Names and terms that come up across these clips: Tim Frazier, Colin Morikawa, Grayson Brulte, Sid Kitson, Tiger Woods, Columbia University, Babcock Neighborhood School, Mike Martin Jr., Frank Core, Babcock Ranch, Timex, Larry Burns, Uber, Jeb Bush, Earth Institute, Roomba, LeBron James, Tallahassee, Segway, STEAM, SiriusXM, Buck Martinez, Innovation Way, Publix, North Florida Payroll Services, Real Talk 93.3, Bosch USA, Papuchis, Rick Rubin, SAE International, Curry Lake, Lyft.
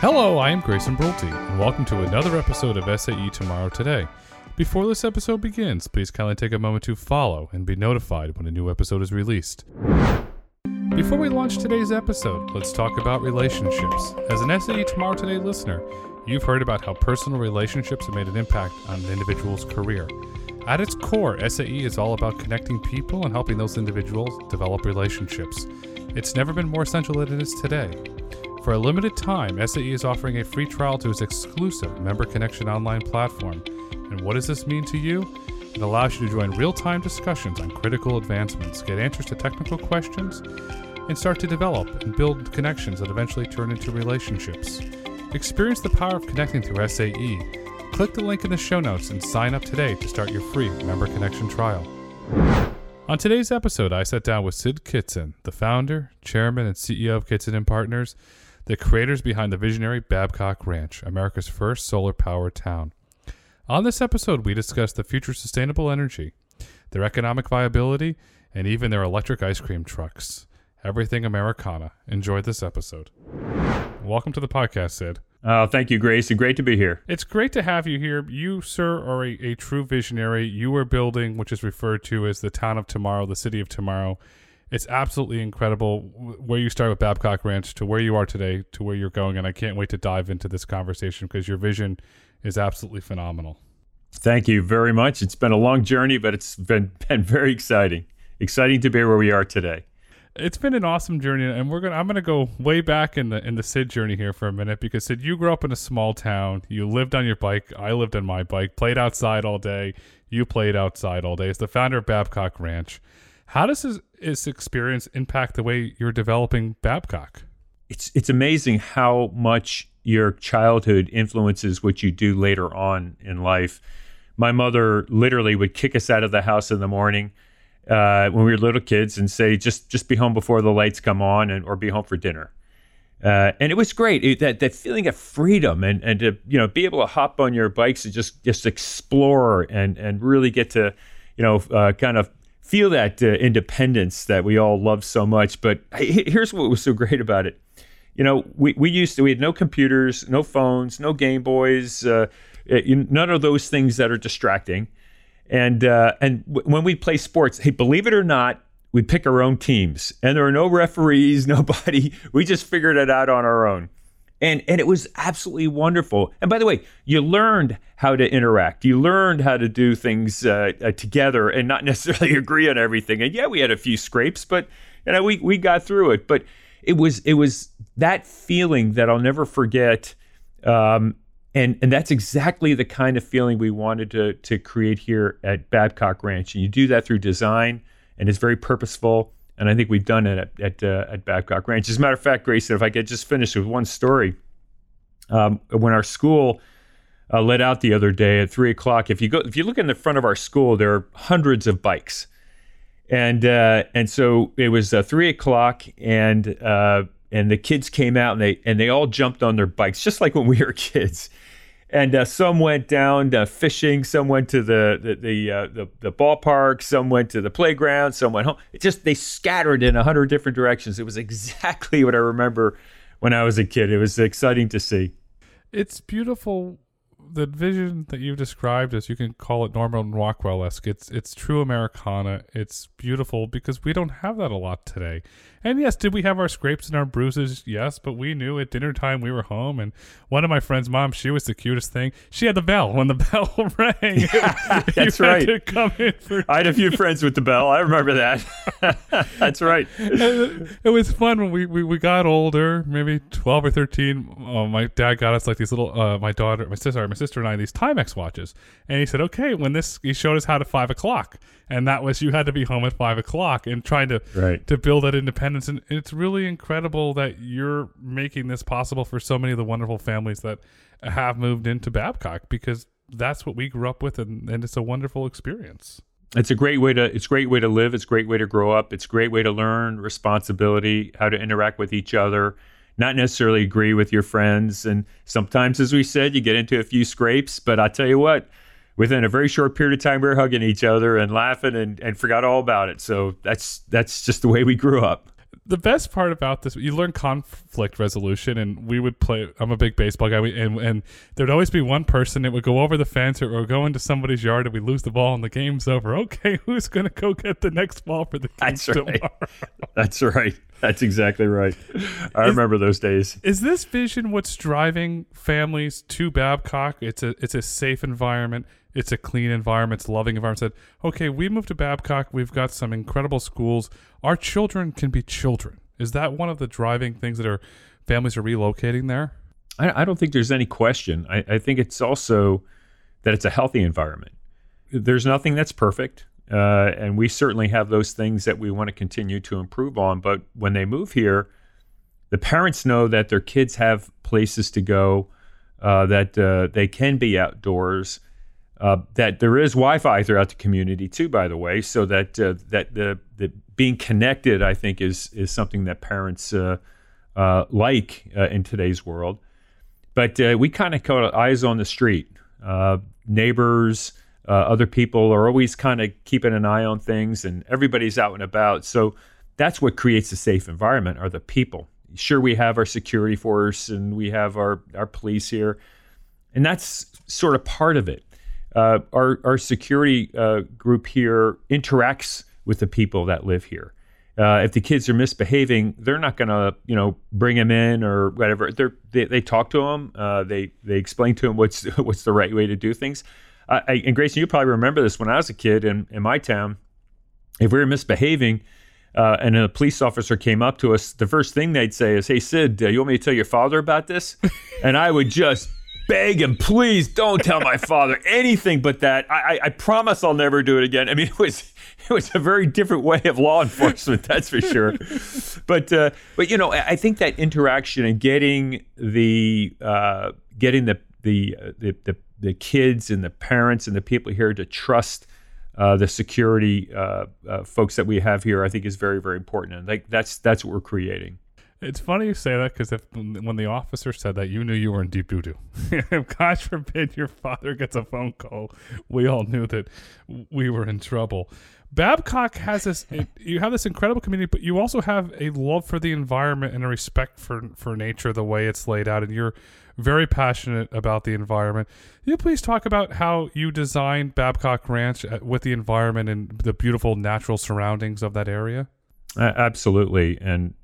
Hello, I am Grayson Brulte, and welcome to another episode of SAE Tomorrow Today. Before this episode begins, please kindly take a moment to follow and be notified when a new episode is released. Before we launch today's episode, let's talk about relationships. As an SAE Tomorrow Today listener, you've heard about how personal relationships have made an impact on an individual's career. At its core, SAE is all about connecting people and helping those individuals develop relationships. It's never been more essential than it is today. For a limited time, SAE is offering a free trial to its exclusive Member Connection online platform. And what does this mean to you? It allows you to join real-time discussions on critical advancements, get answers to technical questions, and start to develop and build connections that eventually turn into relationships. Experience the power of connecting through SAE. Click the link in the show notes and sign up today to start your free Member Connection trial. On today's episode, I sat down with Sid Kitson, the founder, chairman, and CEO of Kitson & Partners, the creators behind the visionary Babcock Ranch, America's first solar-powered town. On this episode, we discuss the future of sustainable energy, their economic viability, and even their electric ice cream trucks. Everything Americana. Enjoy this episode. Welcome to the podcast, Sid. Thank you, Grace. Great to be here. It's great to have you here. You, sir, are a true visionary. You are building, which is referred to as the town of tomorrow, the city of tomorrow. It's absolutely incredible where you start with Babcock Ranch to where you are today to where you're going, and I can't wait to dive into this conversation because your vision is absolutely phenomenal. Thank you very much. It's been a long journey, but it's been very exciting. Exciting to be where we are today. It's been an awesome journey, and I'm gonna go way back in the Sid journey here for a minute because Sid, you grew up in a small town. You lived on your bike. I lived on my bike. Played outside all day. You played outside all day. As the founder of Babcock Ranch, how does this experience impact the way you're developing Babcock? It's amazing how much your childhood influences what you do later on in life. My mother literally would kick us out of the house in the morning when we were little kids and say, just be home before the lights come on or be home for dinner. And it was great, that feeling of freedom and to be able to hop on your bikes and just explore and really get to kind of feel that independence that we all love so much. But here's what was so great about it. We had no computers, no phones, no Game Boys, none of those things that are distracting. And when we play sports, hey, believe it or not, we pick our own teams, and there are no referees, nobody. We just figured it out on our own, and it was absolutely wonderful. And by the way, you learned how to interact. You learned how to do things together, and not necessarily agree on everything. And yeah, we had a few scrapes, but we got through it. But it was that feeling that I'll never forget. And that's exactly the kind of feeling we wanted to create here at Babcock Ranch. And you do that through design, and it's very purposeful. And I think we've done it at Babcock Ranch. As a matter of fact, Grayson, if I could just finish with one story. When our school let out the other day at 3:00, if you look in the front of our school, there are hundreds of bikes. And so it was 3:00, and the kids came out and they all jumped on their bikes, just like when we were kids. And some went down fishing, some went to the ballpark, some went to the playground, some went home. They scattered in 100 different directions. It was exactly what I remember when I was a kid. It was exciting to see. It's beautiful. The vision that you've described, as you can call it Norman Rockwell-esque, it's true Americana. It's beautiful because we don't have that a lot today. And yes, did we have our scrapes and our bruises? Yes, but we knew at dinner time we were home. And one of my friend's mom, she was the cutest thing. She had the bell when the bell rang. Yeah, that's right. To come in for I had a few friends with the bell. I remember that. That's right. It was fun when we got older, maybe 12 or 13. My dad got us like these little, my sister and I, these Timex watches. And he said, okay, he showed us how to 5:00. And that was, you had to be home at 5:00 and trying to build that independence. And it's really incredible that you're making this possible for so many of the wonderful families that have moved into Babcock, because that's what we grew up with. And it's a wonderful experience. It's a great way to, live. It's a great way to grow up. It's a great way to learn responsibility, how to interact with each other, not necessarily agree with your friends. And sometimes, as we said, you get into a few scrapes, but I'll tell you what, within a very short period of time, we were hugging each other and laughing and forgot all about it. So that's just the way we grew up. The best part about this, you learn conflict resolution, and we would play. I'm a big baseball guy, and there'd always be one person that would go over the fence or go into somebody's yard, and we lose the ball, and the game's over. Okay, who's going to go get the next ball for the game tomorrow? That's right. That's exactly right. I remember those days. Is this vision what's driving families to Babcock? It's a safe environment. It's a clean environment. It's a loving environment. Said, okay, we moved to Babcock. We've got some incredible schools. Our children can be children. Is that one of the driving things that our families are relocating there? I don't think there's any question. I think it's also that it's a healthy environment. There's nothing that's perfect. And we certainly have those things that we want to continue to improve on. But when they move here, the parents know that their kids have places to go, that they can be outdoors. That there is Wi-Fi throughout the community too, by the way, so that that the being connected, I think, is something that parents like in today's world. But we kind of call it eyes on the street. Neighbors, other people are always kind of keeping an eye on things, and everybody's out and about. So that's what creates a safe environment, are the people. Sure, we have our security force and we have our police here, and that's sort of part of it. Our security group here interacts with the people that live here. If the kids are misbehaving, they're not going to, bring them in or whatever. They talk to them. They explain to them what's the right way to do things. And Grayson, you probably remember this. When I was a kid in my town, if we were misbehaving and a police officer came up to us, the first thing they'd say is, "Hey, Sid, you want me to tell your father about this?" And I would just beg him, "Please don't tell my father anything but that. I promise I'll never do it again." I mean, it was a very different way of law enforcement, that's for sure. But I think that interaction and getting the kids and the parents and the people here to trust the security folks that we have here, I think, is very, very important, and that's what we're creating. It's funny you say that, because when the officer said that, you knew you were in deep doo-doo. Gosh forbid your father gets a phone call. We all knew that we were in trouble. Babcock has this, you have this incredible community, but you also have a love for the environment and a respect for nature, the way it's laid out, and you're very passionate about the environment. Can you please talk about how you designed Babcock Ranch with the environment and the beautiful natural surroundings of that area? Absolutely, and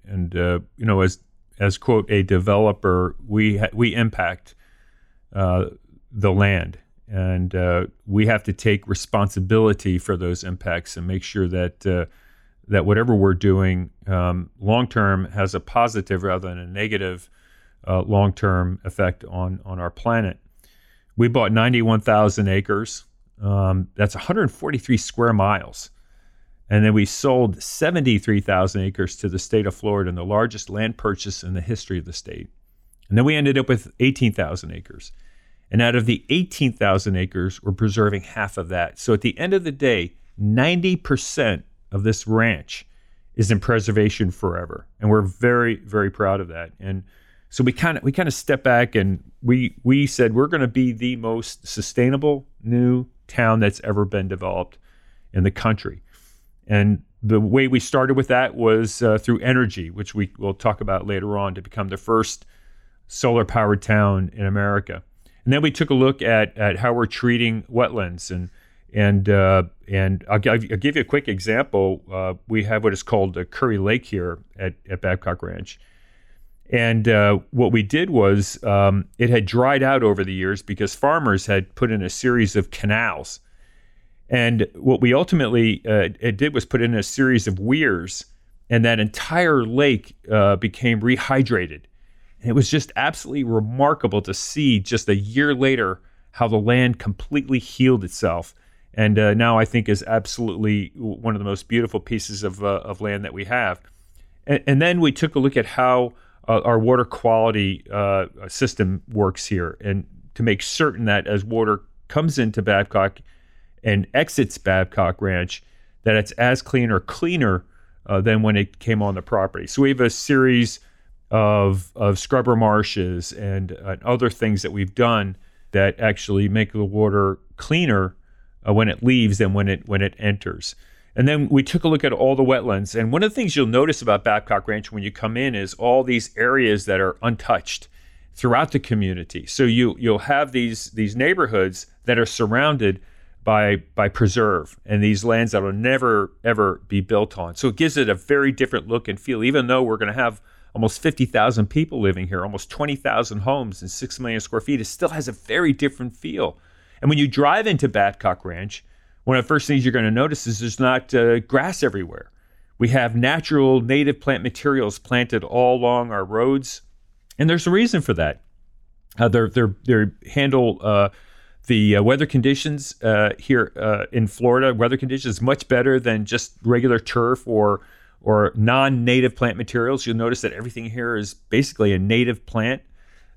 as quote a developer, we impact the land, and we have to take responsibility for those impacts and make sure that that whatever we're doing long term has a positive rather than a negative long term effect on our planet. We bought 91,000 acres. That's 143 square miles. And then we sold 73,000 acres to the state of Florida, in the largest land purchase in the history of the state. And then we ended up with 18,000 acres. And out of the 18,000 acres, we're preserving half of that. So at the end of the day, 90% of this ranch is in preservation forever. And we're very, very proud of that. And so we kind of step back, and we said we're going to be the most sustainable new town that's ever been developed in the country. And the way we started with that was through energy, which we will talk about later on, to become the first solar-powered town in America. And then we took a look at how we're treating wetlands. And I'll give you a quick example. We have what is called the Curry Lake here at Babcock Ranch. And what we did was it had dried out over the years because farmers had put in a series of canals. And what we ultimately it did was put in a series of weirs, and that entire lake became rehydrated. And it was just absolutely remarkable to see just a year later how the land completely healed itself. And now I think is absolutely one of the most beautiful pieces of land that we have. And then we took a look at how our water quality system works here, and to make certain that as water comes into Babcock and exits Babcock Ranch, that it's as clean or cleaner than when it came on the property. So we have a series of scrubber marshes and other things that we've done that actually make the water cleaner when it leaves than when it enters. And then we took a look at all the wetlands. And one of the things you'll notice about Babcock Ranch when you come in is all these areas that are untouched throughout the community. So you'll have these neighborhoods that are surrounded by preserve and these lands that will never, ever be built on. So it gives it a very different look and feel, even though we're going to have almost 50,000 people living here, almost 20,000 homes and 6 million square feet. It still has a very different feel. And when you drive into Babcock Ranch, one of the first things you're going to notice is there's not grass everywhere. We have natural native plant materials planted all along our roads. And there's a reason for that. They handle the weather conditions here in Florida. Weather conditions much better than just regular turf or non-native plant materials. You'll notice that everything here is basically a native plant.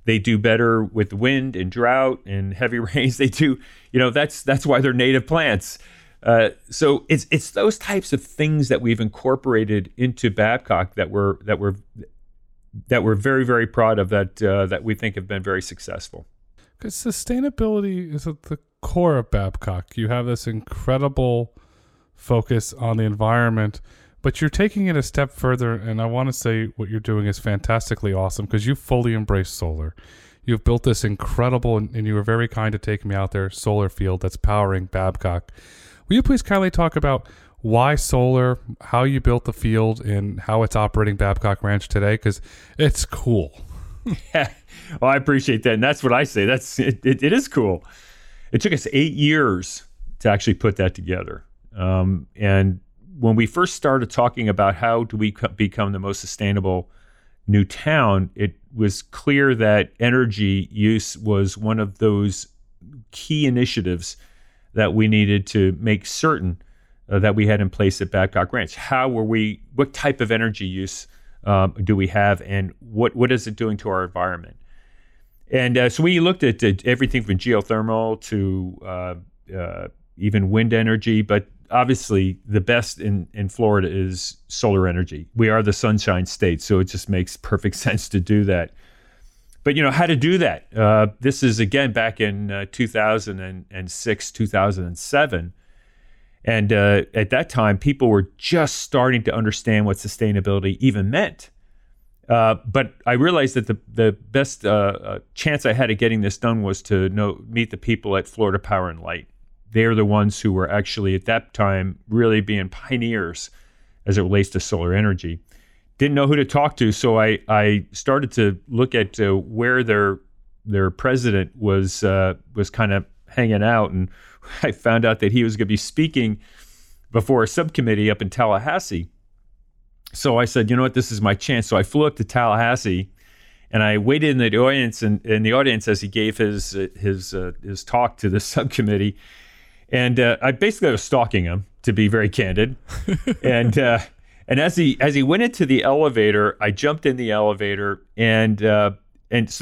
They do better with wind and drought and heavy rains. They do, that's why they're native plants. So it's those types of things that we've incorporated into Babcock that we're very, very proud of, that we think have been very successful. Because sustainability is at the core of Babcock. You have this incredible focus on the environment, but you're taking it a step further, and I want to say what you're doing is fantastically awesome because you fully embrace solar. You've built this incredible, and you were very kind to take me out there, solar field that's powering Babcock. Will you please kindly talk about why solar, how you built the field, and how it's operating Babcock Ranch today? Because it's cool. Yeah, well, I appreciate that, and that's what I say. It is cool. It took us 8 years to actually put that together, and when we first started talking about how do we become the most sustainable new town, it was clear that energy use was one of those key initiatives that we needed to make certain that we had in place at Babcock Ranch. What type of energy use do we have, and what is it doing to our environment? And so we looked at everything from geothermal to even wind energy, but obviously, the best in Florida is solar energy. We are the sunshine state, so it just makes perfect sense to do that. But how to do that? This is, again, back in 2006, 2007. And at that time, people were just starting to understand what sustainability even meant. But I realized that the best chance I had of getting this done was to meet the people at Florida Power and Light. They're the ones who were actually at that time really being pioneers as it relates to solar energy. Didn't know who to talk to, so I started to look at where their president was kind of hanging out, and I found out that he was going to be speaking before a subcommittee up in Tallahassee. So I said, you know what, this is my chance. So I flew up to Tallahassee, and I waited in the audience, in the audience as he gave his talk to the subcommittee. And I basically was stalking him, to be very candid. And as he went into the elevator, I jumped in the elevator, and so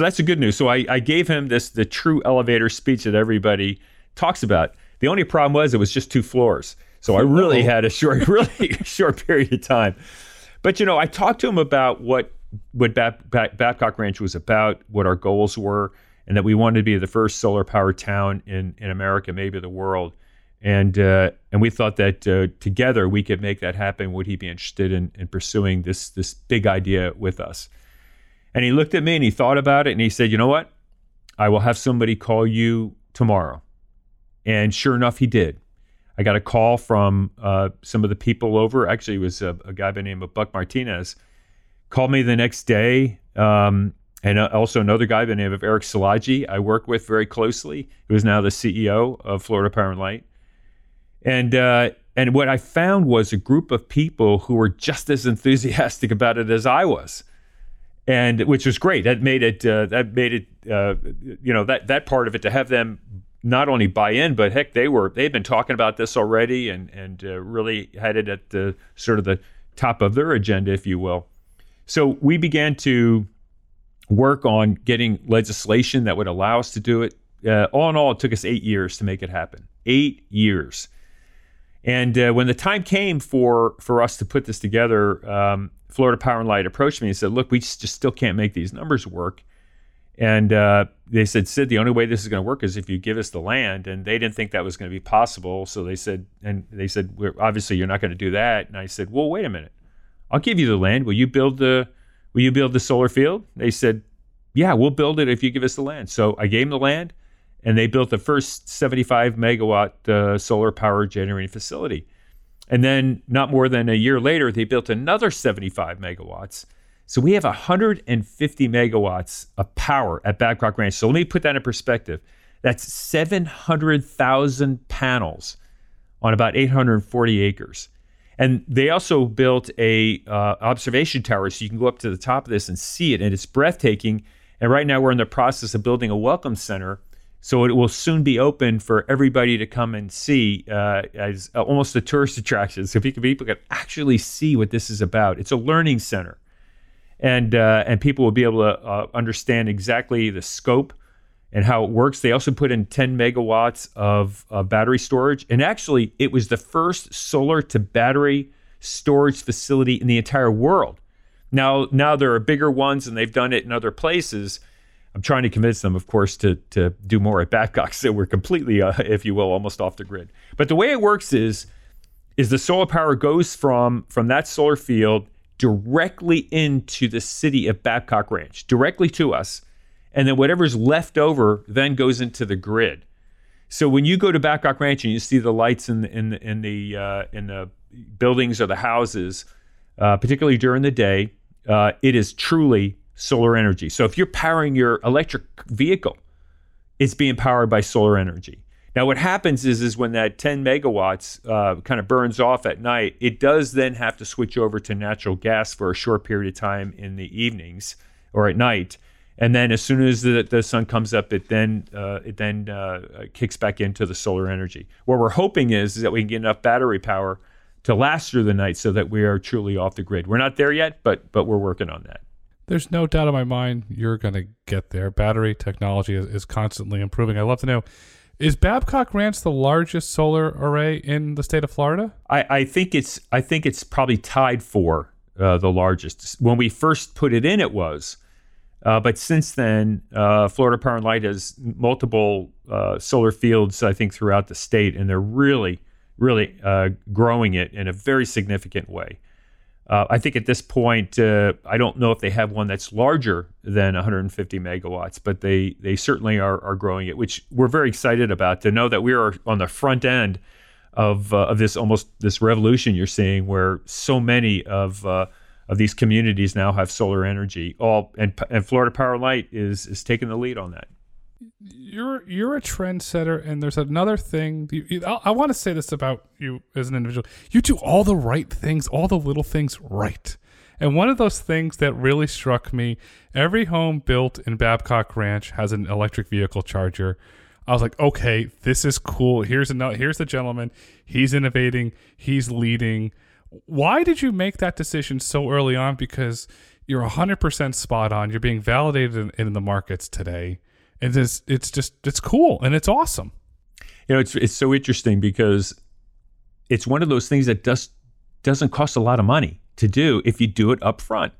that's the good news. So I gave him the true elevator speech that everybody talks about. The only problem was it was just 2 floors, so I really had a short period of time. But I talked to him about what Babcock Ranch was about, what our goals were, and that we wanted to be the first solar-powered town in America, maybe the world. And we thought that together we could make that happen. Would he be interested in pursuing this big idea with us? And he looked at me and he thought about it and he said, you know what? I will have somebody call you tomorrow. And sure enough, he did. I got a call from some of the people over. Actually, it was a guy by the name of Buck Martinez. Called me the next day. And also another guy by the name of Eric Szilagyi, I work with very closely, who is now the CEO of Florida Power and Light. And what I found was a group of people who were just as enthusiastic about it as I was, and which was great. That part of it, to have them not only buy in, but heck, they'd been talking about this already and really had it at the sort of the top of their agenda, if you will. So we began to work on getting legislation that would allow us to do it. All in all, it took us 8 years to make it happen. 8 years. And when the time came for us to put this together, Florida Power and Light approached me and said, look, we just still can't make these numbers work. And they said, Sid, the only way this is going to work is if you give us the land. And they didn't think that was going to be possible. So they said, well, obviously you're not going to do that. And I said, well, wait a minute. I'll give you the land. Will you build the solar field? They said, yeah, we'll build it if you give us the land. So I gave them the land, and they built the first 75 megawatt solar power generating facility. And then not more than a year later, they built another 75 megawatts. So we have 150 megawatts of power at Babcock Ranch. So let me put that in perspective. That's 700,000 panels on about 840 acres. And they also built a observation tower, so you can go up to the top of this and see it, and it's breathtaking. And right now we're in the process of building a welcome center, so it will soon be open for everybody to come and see as almost a tourist attraction. So people can actually see what this is about. It's a learning center. And people will be able to understand exactly the scope and how it works. They also put in 10 megawatts of battery storage. And actually, it was the first solar to battery storage facility in the entire world. Now there are bigger ones, and they've done it in other places. I'm trying to convince them, of course, to do more at Babcock, so we're completely, if you will, almost off the grid. But the way it works is the solar power goes from that solar field directly into the city of Babcock Ranch, directly to us. And then whatever's left over then goes into the grid. So when you go to Babcock Ranch and you see the lights in the buildings or the houses, particularly during the day, it is truly solar energy. So if you're powering your electric vehicle, it's being powered by solar energy. Now what happens is when that 10 megawatts kind of burns off at night, it does then have to switch over to natural gas for a short period of time in the evenings or at night. And then as soon as the sun comes up, it then kicks back into the solar energy. What we're hoping is that we can get enough battery power to last through the night so that we are truly off the grid. We're not there yet, but we're working on that. There's no doubt in my mind you're going to get there. Battery technology is constantly improving. I'd love to know, is Babcock Ranch the largest solar array in the state of Florida? I think it's probably tied for the largest. When we first put it in, it was. But since then, Florida Power and Light has multiple solar fields, I think, throughout the state, and they're really, really growing it in a very significant way. I think at this point, I don't know if they have one that's larger than 150 megawatts, but they certainly are growing it, which we're very excited about, to know that we are on the front end of this revolution you're seeing, where so many of these communities now have solar energy. And Florida Power and Light is taking the lead on that. You're a trendsetter, and there's another thing. I want to say this about you as an individual. You do all the right things, all the little things right. And one of those things that really struck me, every home built in Babcock Ranch has an electric vehicle charger. I was like, okay, this is cool. Here's the gentleman. He's innovating. He's leading. Why did you make that decision so early on? Because you're 100% spot on. You're being validated in the markets today. And it's cool, and it's awesome. You know, it's so interesting because it's one of those things that doesn't cost a lot of money to do if you do it up front.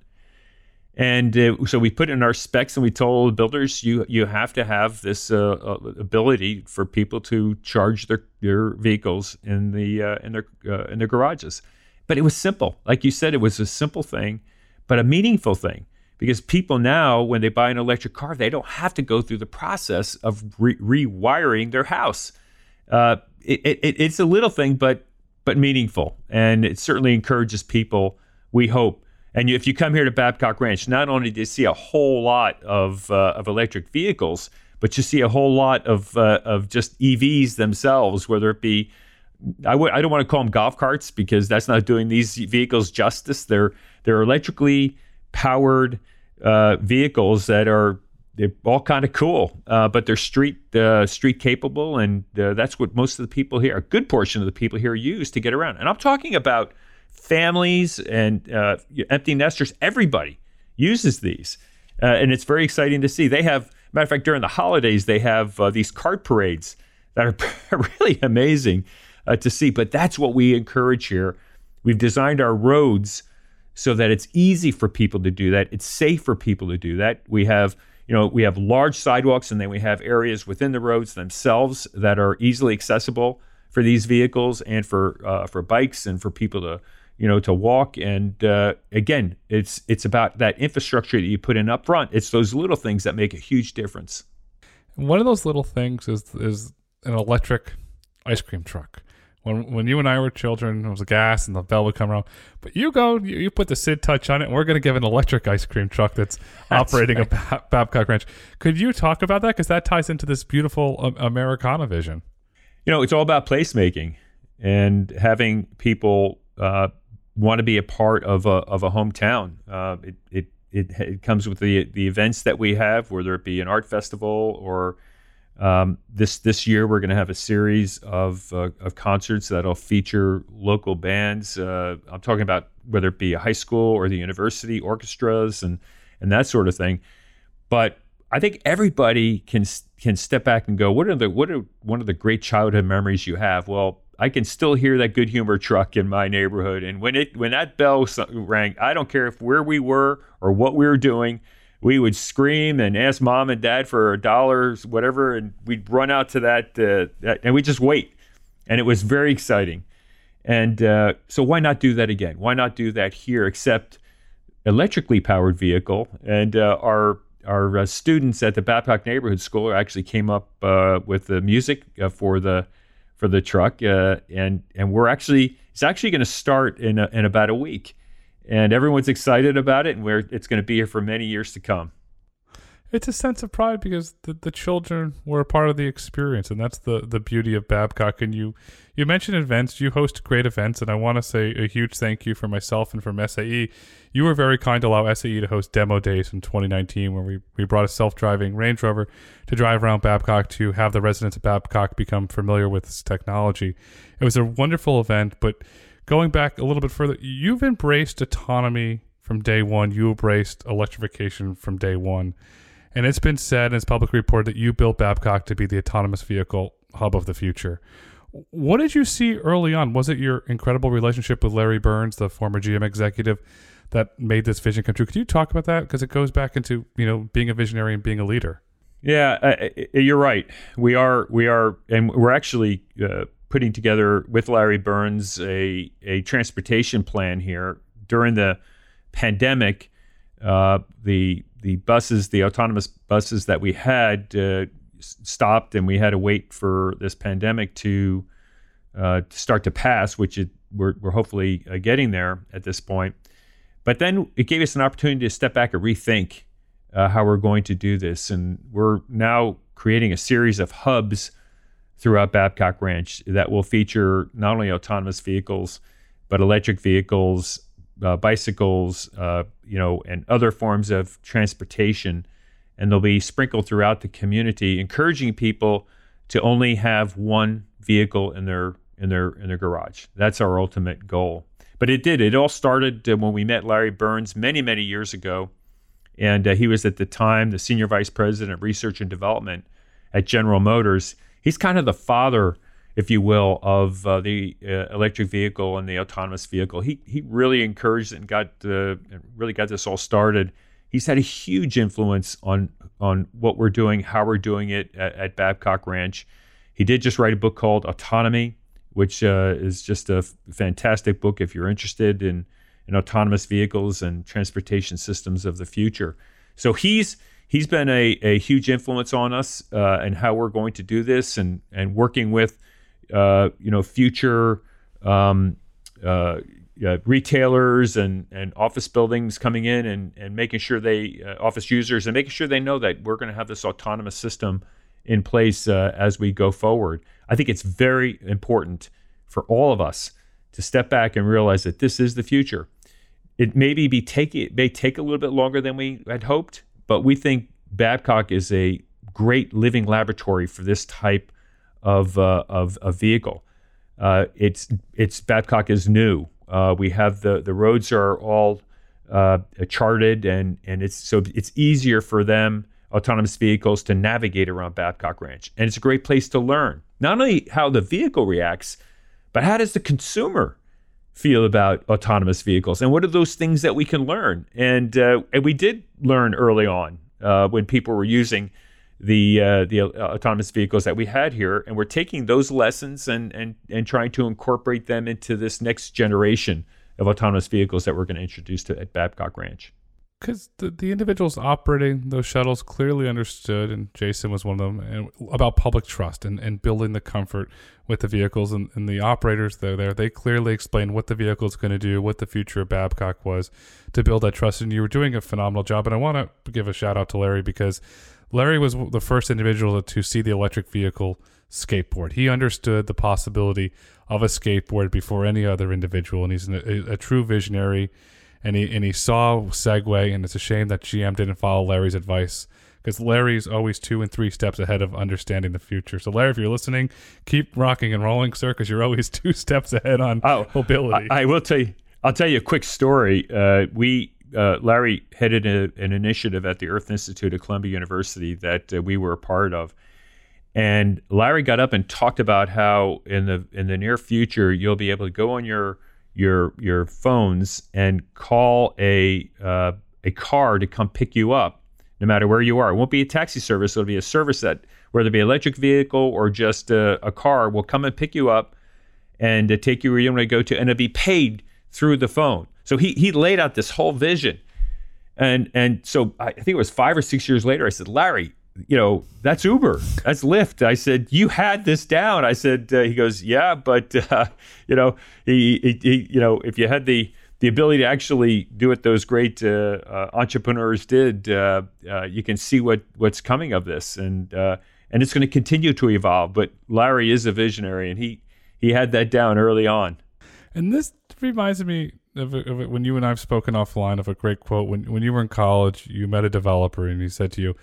And so we put in our specs, and we told builders, you have to have this ability for people to charge their vehicles in their garages. But it was simple. Like you said, it was a simple thing, but a meaningful thing. Because people now, when they buy an electric car, they don't have to go through the process of rewiring their house. It's a little thing, but meaningful. And it certainly encourages people, we hope. And if you come here to Babcock Ranch, not only do you see a whole lot of electric vehicles, but you see a whole lot of just EVs themselves, whether it be, I don't want to call them golf carts, because that's not doing these vehicles justice. They're electrically powered vehicles that are all kind of cool, but they're street capable, and that's what most of the people here, a good portion of the people here, use to get around. And I'm talking about families and empty nesters. Everybody uses these, and it's very exciting to see. They have, matter of fact, during the holidays, they have these cart parades that are really amazing. To see, but that's what we encourage here. We've designed our roads so that it's easy for people to do that. It's safe for people to do that. We have you know, we have large sidewalks, and then we have areas within the roads themselves that are easily accessible for these vehicles and for bikes and for people to, you know, to walk. And again, it's about that infrastructure that you put in up front. It's those little things that make a huge difference. One of those little things is an electric ice cream truck. When you and I were children, it was gas and the bell would come around. But you go, you put the Sid touch on it, and we're going to give an electric ice cream truck that's operating right. A Babcock Ranch. Could you talk about that? Because that ties into this beautiful Americana vision. You know, it's all about placemaking and having people want to be a part of a hometown. It comes with the events that we have, whether it be an art festival or this year we're going to have a series of concerts that'll feature local bands. I'm talking about whether it be a high school or the university orchestras and that sort of thing. But I think everybody can step back and go, what are one of the great childhood memories you have? Well, I can still hear that Good Humor truck in my neighborhood, and when that bell rang, I don't care if where we were or what we were doing. We would scream and ask mom and dad for $1, whatever, and we'd run out to that and we just wait. And it was very exciting. And so why not do that again? Why not do that here, except electrically powered vehicle? And our students at the Babcock Neighborhood School actually came up with the music for the truck, and it's actually going to start in about a week. And everyone's excited about it, and it's going to be here for many years to come. It's a sense of pride because the children were a part of the experience, and that's the beauty of Babcock. And you mentioned events. You host great events, and I want to say a huge thank you for myself and from SAE. You were very kind to allow SAE to host demo days in 2019 where we brought a self-driving Range Rover to drive around Babcock to have the residents of Babcock become familiar with this technology. It was a wonderful event, but going back a little bit further, you've embraced autonomy from day one. You embraced electrification from day one. And it's been said, and it's publicly reported, that you built Babcock to be the autonomous vehicle hub of the future. What did you see early on? Was it your incredible relationship with Larry Burns, the former GM executive, that made this vision come true? Could you talk about that? Because it goes back into, you know, being a visionary and being a leader. Yeah, you're right. We are, and we're actually putting together with Larry Burns a transportation plan here. During the pandemic, the buses, the autonomous buses that we had stopped, and we had to wait for this pandemic to start to pass, which we're hopefully getting there at this point. But then it gave us an opportunity to step back and rethink how we're going to do this. And we're now creating a series of hubs throughout Babcock Ranch that will feature not only autonomous vehicles, but electric vehicles, bicycles, and other forms of transportation. And they'll be sprinkled throughout the community, encouraging people to only have one vehicle in their garage. That's our ultimate goal. But it all started when we met Larry Burns many, many years ago. And he was at the time the Senior Vice President of Research and Development at General Motors. He's kind of the father, if you will, of the electric vehicle and the autonomous vehicle. He really encouraged and really got this all started. He's had a huge influence on what we're doing, how we're doing it at Babcock Ranch. He did just write a book called Autonomy, which is just a fantastic book if you're interested in autonomous vehicles and transportation systems of the future. So he's been a huge influence on us and how we're going to do this, and working with future retailers and office buildings coming in and making sure they office users, and making sure they know that we're going to have this autonomous system in place as we go forward. I think it's very important for all of us to step back and realize that this is the future. It may take a little bit longer than we had hoped, but we think Babcock is a great living laboratory for this type of a vehicle. Babcock is new. We have the roads are all charted, and it's easier for them, autonomous vehicles, to navigate around Babcock Ranch. And it's a great place to learn not only how the vehicle reacts, but how does the consumer feel about autonomous vehicles, and what are those things that we can learn? And we did learn early on when people were using the autonomous vehicles that we had here. And we're taking those lessons and trying to incorporate them into this next generation of autonomous vehicles that we're going to introduce at Babcock Ranch. Because the individuals operating those shuttles clearly understood, and Jason was one of them, about public trust and building the comfort with the vehicles. And the operators that are there, they clearly explained what the vehicle is going to do, what the future of Babcock was to build that trust. And you were doing a phenomenal job. And I want to give a shout out to Larry, because Larry was the first individual to see the electric vehicle skateboard. He understood the possibility of a skateboard before any other individual. And he's a true visionary. And he saw Segway, and it's a shame that GM didn't follow Larry's advice, because Larry's always 2 and 3 steps ahead of understanding the future. So, Larry, if you're listening, keep rocking and rolling, sir, because you're always 2 steps ahead on mobility. I will tell you. I'll tell you a quick story. Larry headed an initiative at the Earth Institute at Columbia University that we were a part of, and Larry got up and talked about how in the near future you'll be able to go on your phones and call a car to come pick you up, no matter where you are. It won't be a taxi service. It'll be a service that, whether it be an electric vehicle or just a car, will come and pick you up and take you where you want to go to, and it'll be paid through the phone. So he laid out this whole vision, and so I think it was 5 or 6 years later, I said, Larry, that's Uber, that's Lyft. I said, you had this down. I said, he goes, yeah, but if you had the ability to actually do what those great entrepreneurs did, you can see what's coming of this, and it's going to continue to evolve. But Larry is a visionary, and he had that down early on. And this reminds me of when you and I've spoken offline of a great quote. When you were in college, you met a developer, and he said to you,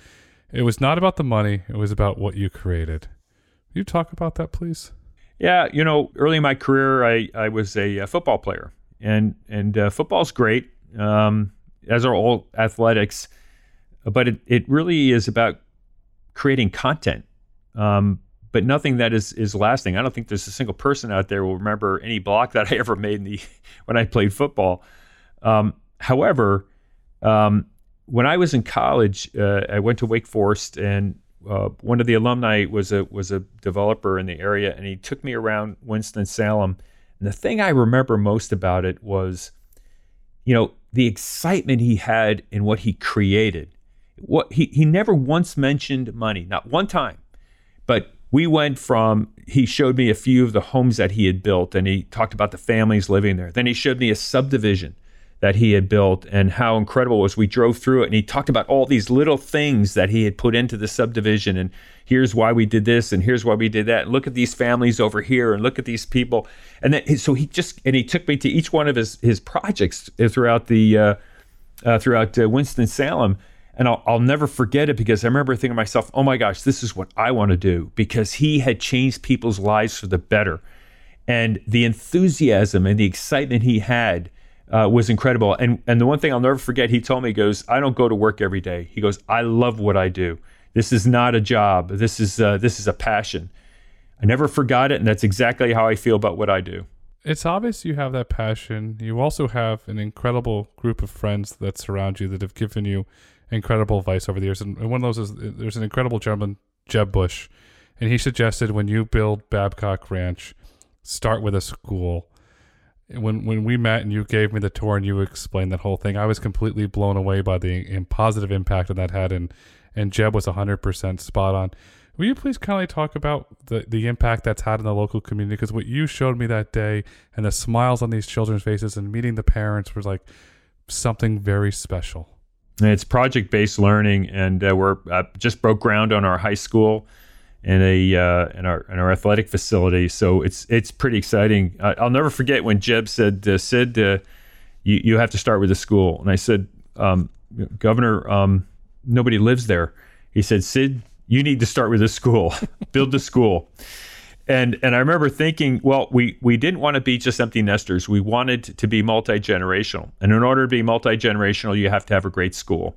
it was not about the money. It was about what you created. Can you talk about that, please? Yeah. Early in my career, I was a football player, and football's great, as are all athletics, but it really is about creating content, but nothing that is lasting. I don't think there's a single person out there who will remember any block that I ever made when I played football. However, when I was in college, I went to Wake Forest, and one of the alumni was a developer in the area, and he took me around Winston-Salem. And the thing I remember most about it was, the excitement he had in what he created. What he never once mentioned money, not one time. But we went from, he showed me a few of the homes that he had built, and he talked about the families living there. Then he showed me a subdivision that he had built and how incredible it was. We drove through it, and he talked about all these little things that he had put into the subdivision, and here's why we did this, and here's why we did that, and look at these families over here, and look at these people. And then so he took me to each one of his projects throughout throughout Winston-Salem, and I'll never forget it, because I remember thinking to myself, oh my gosh, this is what I want to do, because he had changed people's lives for the better. And the enthusiasm and the excitement he had was incredible. And the one thing I'll never forget, he told me, he goes, I don't go to work every day. He goes, I love what I do. This is not a job. This is a passion. I never forgot it, and that's exactly how I feel about what I do. It's obvious you have that passion. You also have an incredible group of friends that surround you that have given you incredible advice over the years. And one of those is, there's an incredible gentleman, Jeb Bush, and he suggested, when you build Babcock Ranch, start with a school. When we met and you gave me the tour and you explained that whole thing, I was completely blown away by the positive impact that had, and Jeb was 100% spot on. Will you please kindly talk about the impact that's had in the local community? Because what you showed me that day and the smiles on these children's faces and meeting the parents was like something very special. It's project-based learning, and we're just broke ground on our high school in our athletic facility, so it's pretty exciting. I'll never forget when Jeb said, "Sid, you have to start with a school." And I said, "Governor, nobody lives there." He said, "Sid, you need to start with a school. Build the school." And I remember thinking, well, we didn't want to be just empty nesters. We wanted to be multi-generational, and in order to be multi-generational, you have to have a great school.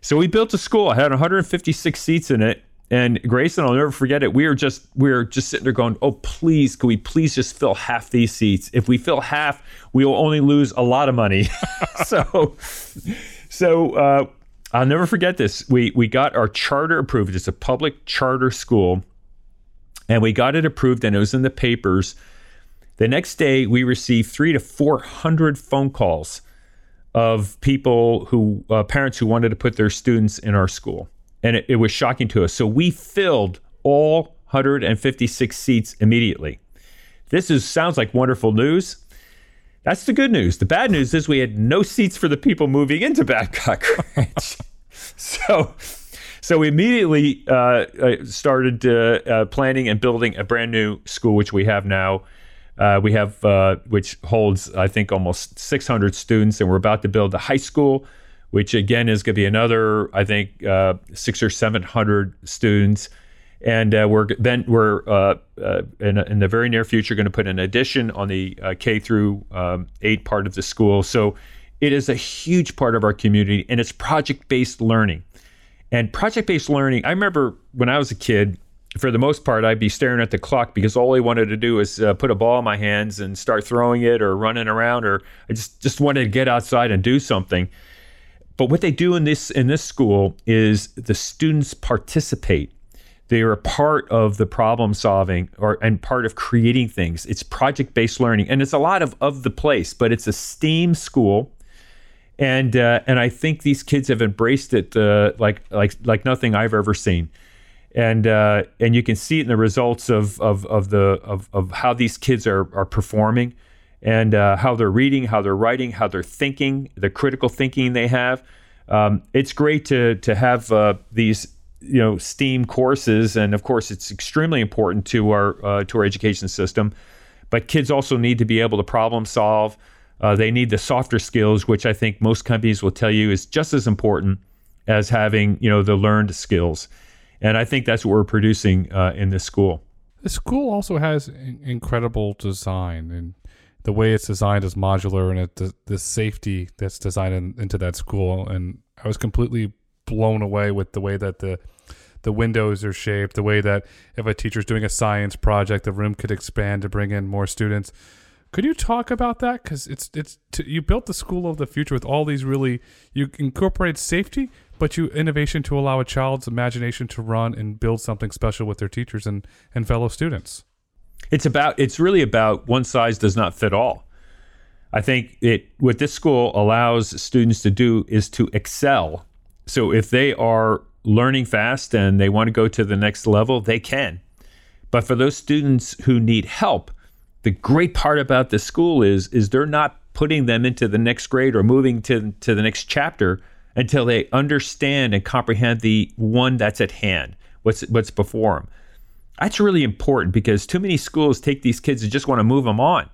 So we built a school. I had 156 seats in it. And Grayson, I'll never forget it. We were just sitting there going, oh, please, can we please just fill half these seats? If we fill half, we will only lose a lot of money. so I'll never forget this. We got our charter approved. It's a public charter school. And we got it approved, and it was in the papers. The next day, we received 300 to 400 phone calls of people who, parents who wanted to put their students in our school. And it was shocking to us. So we filled all 156 seats immediately. This sounds like wonderful news. That's the good news. The bad news is we had no seats for the people moving into Babcock Ranch. So we immediately started planning and building a brand new school, which we have now. We have, which holds, I think, almost 600 students, and we're about to build a high school, which again is going to be another, I think, 600 or 700 students. And we're in the very near future going to put an addition on the K through 8 part of the school. So it is a huge part of our community, and it's project-based learning. And project-based learning, I remember when I was a kid, for the most part, I'd be staring at the clock because all I wanted to do is put a ball in my hands and start throwing it or running around, or I just wanted to get outside and do something. But what they do in this school is the students participate. They are a part of the problem solving and part of creating things. It's project-based learning, and it's a lot of the place, but it's a STEAM school. And I think these kids have embraced it like nothing I've ever seen. And you can see it in the results of how these kids are performing, and how they're reading, how they're writing, how they're thinking, the critical thinking they have. It's great to have these, you know, STEAM courses, and of course, it's extremely important to our education system. But kids also need to be able to problem solve. They need the softer skills, which I think most companies will tell you is just as important as having, you know, the learned skills. And I think that's what we're producing in this school. The school also has incredible design, and the way it's designed is modular, and the safety that's designed into that school. And I was completely blown away with the way that the windows are shaped, the way that if a teacher's doing a science project, the room could expand to bring in more students. Could you talk about that? Because you built the school of the future with all these really, you incorporate safety, but you innovation to allow a child's imagination to run and build something special with their teachers and fellow students. It's really about one size does not fit all. I think what this school allows students to do is to excel. So if they are learning fast and they want to go to the next level, they can. But for those students who need help, the great part about this school is they're not putting them into the next grade or moving to the next chapter until they understand and comprehend the one that's at hand, what's before them. That's really important, because too many schools take these kids and just want to move them on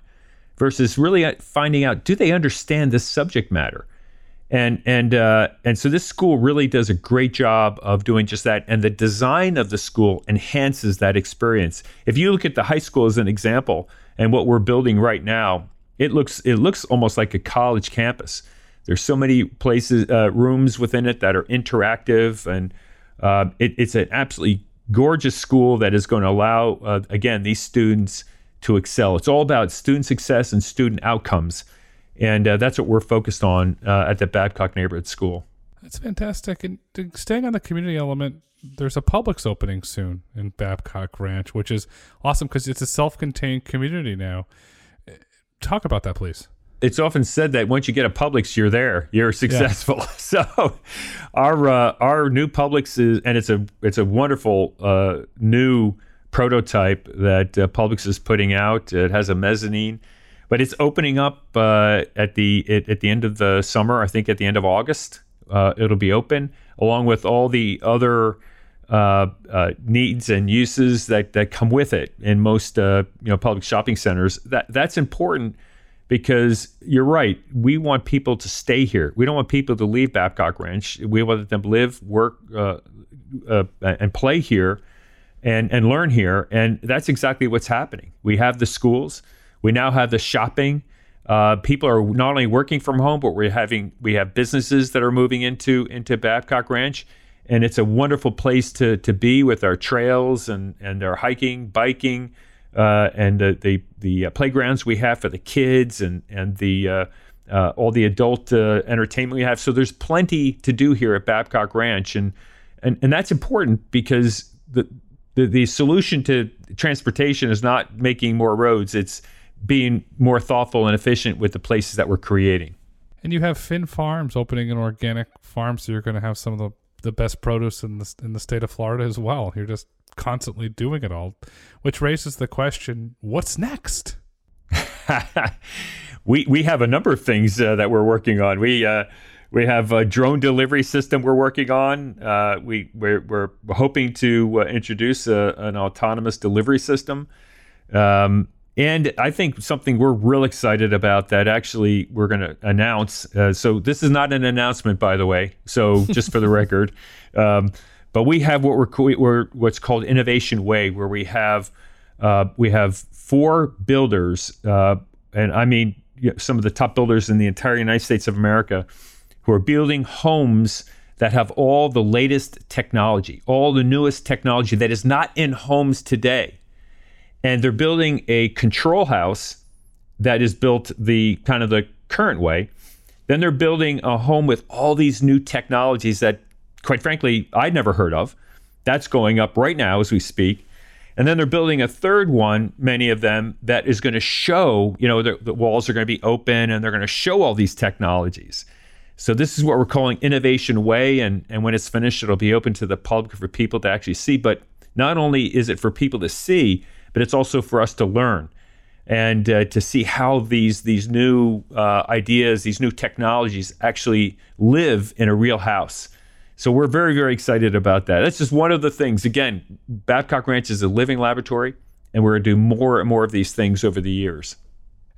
versus really finding out, do they understand this subject matter? And so this school really does a great job of doing just that. And the design of the school enhances that experience. If you look at the high school as an example and what we're building right now, it looks almost like a college campus. There's so many places, rooms within it that are interactive, and it's an absolutely gorgeous school that is going to allow, again, these students to excel. It's all about student success and student outcomes, and that's what we're focused on at the Babcock Neighborhood School. That's fantastic. And staying on the community element, there's a Publix opening soon in Babcock Ranch, which is awesome because it's a self-contained community now. Talk about that, please. It's often said that once you get a Publix, you're there. You're successful. Yeah. So, our new Publix is, and it's a wonderful new prototype that Publix is putting out. It has a mezzanine, but it's opening up at the end of the summer. I think at the end of August, it'll be open, along with all the other needs and uses that come with it in most public shopping centers. That's important. Because you're right, we want people to stay here. We don't want people to leave Babcock Ranch. We want them to live, work, and play here and learn here. And that's exactly what's happening. We have the schools. We now have the shopping. People are not only working from home, but we have businesses that are moving into Babcock Ranch. And it's a wonderful place to be, with our trails and our hiking, biking, and the playgrounds we have for the kids, and the all the adult entertainment we have. So there's plenty to do here at Babcock Ranch, and that's important because the solution to transportation is not making more roads. It's being more thoughtful and efficient with the places that we're creating. And you have Finn Farms opening an organic farm, so you're going to have some of the best produce in the state of Florida as well. You're just constantly doing it all, which raises the question, what's next? We have a number of things that we're working on. We have a drone delivery system we're working on. We're hoping to introduce an autonomous delivery system. And I think something we're real excited about that actually we're going to announce. So this is not an announcement, by the way. So just for the record, but we have what's called Innovation Way, where we have 4 builders, and I mean some of the top builders in the entire United States of America, who are building homes that have all the latest technology, all the newest technology that is not in homes today. And they're building a control house that is built the kind of the current way. Then they're building a home with all these new technologies that, quite frankly, I'd never heard of. That's going up right now as we speak. And then they're building a third one, many of them, that is going to show, the walls are going to be open and they're going to show all these technologies. So this is what we're calling Innovation Way. And when it's finished, it'll be open to the public for people to actually see. But not only is it for people to see, but it's also for us to learn and to see how these new ideas, these new technologies actually live in a real house. So we're very, very excited about that. That's just one of the things. Again, Babcock Ranch is a living laboratory, and we're going to do more and more of these things over the years.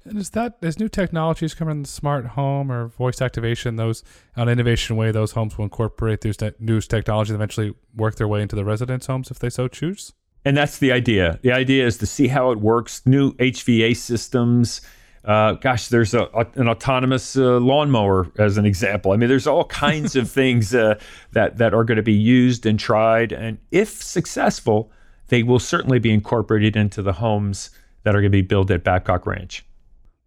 And as new technologies come in, smart home or voice activation, those on Innovation Way, those homes will incorporate these new technologies and eventually work their way into the residents' homes if they so choose? And that's the idea. The idea is to see how it works, new HVAC systems. There's an autonomous lawnmower as an example. I mean, there's all kinds of things that are going to be used and tried. And if successful, they will certainly be incorporated into the homes that are going to be built at Babcock Ranch.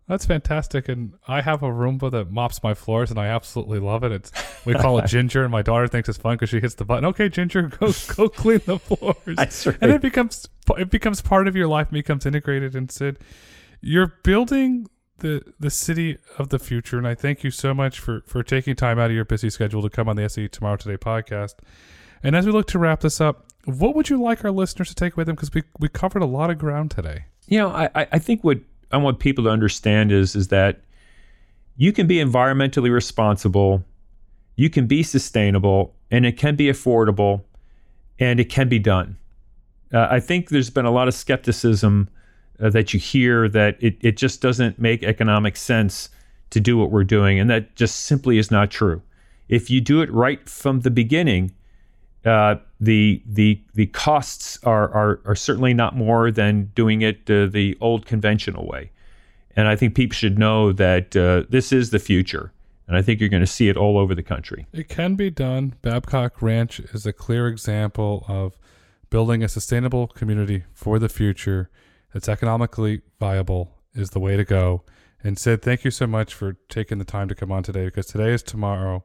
That's fantastic. And I have a Roomba that mops my floors, and I absolutely love it. We call it Ginger, and my daughter thinks it's fun because she hits the button. Okay, Ginger, go clean the floors. That's right. And it becomes part of your life and becomes integrated. And Sid, you're building the city of the future, and I thank you so much for taking time out of your busy schedule to come on the SAE Tomorrow Today podcast. And as we look to wrap this up, what would you like our listeners to take with them? Because we covered a lot of ground today. I think what I want people to understand is that you can be environmentally responsible, you can be sustainable, and it can be affordable, and it can be done. I think there's been a lot of skepticism that you hear that it just doesn't make economic sense to do what we're doing. And that just simply is not true. If you do it right from the beginning, the costs are certainly not more than doing it the old conventional way. And I think people should know that this is the future. And I think you're going to see it all over the country. It can be done. Babcock Ranch is a clear example of building a sustainable community for the future. It's economically viable is the way to go. And Sid, thank you so much for taking the time to come on today, because today is tomorrow.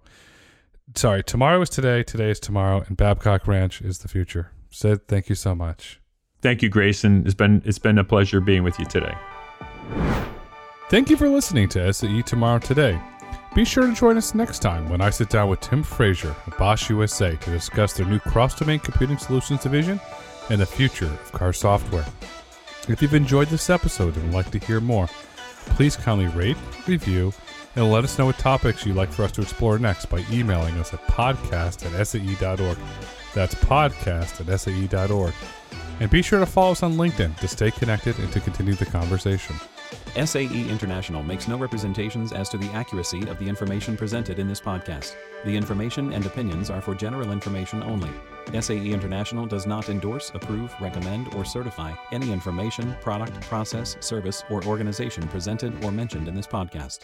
Sorry, tomorrow is today, today is tomorrow, and Babcock Ranch is the future. Sid, thank you so much. Thank you, Grayson. It's been a pleasure being with you today. Thank you for listening to SAE Tomorrow Today. Be sure to join us next time when I sit down with Tim Frazier of Bosch USA to discuss their new cross-domain computing solutions division and the future of car software. If you've enjoyed this episode and would like to hear more, please kindly rate, review, and let us know what topics you'd like for us to explore next by emailing us at podcast@sae.org. That's podcast@sae.org. And be sure to follow us on LinkedIn to stay connected and to continue the conversation. SAE International makes no representations as to the accuracy of the information presented in this podcast. The information and opinions are for general information only. SAE International does not endorse, approve, recommend, or certify any information, product, process, service, or organization presented or mentioned in this podcast.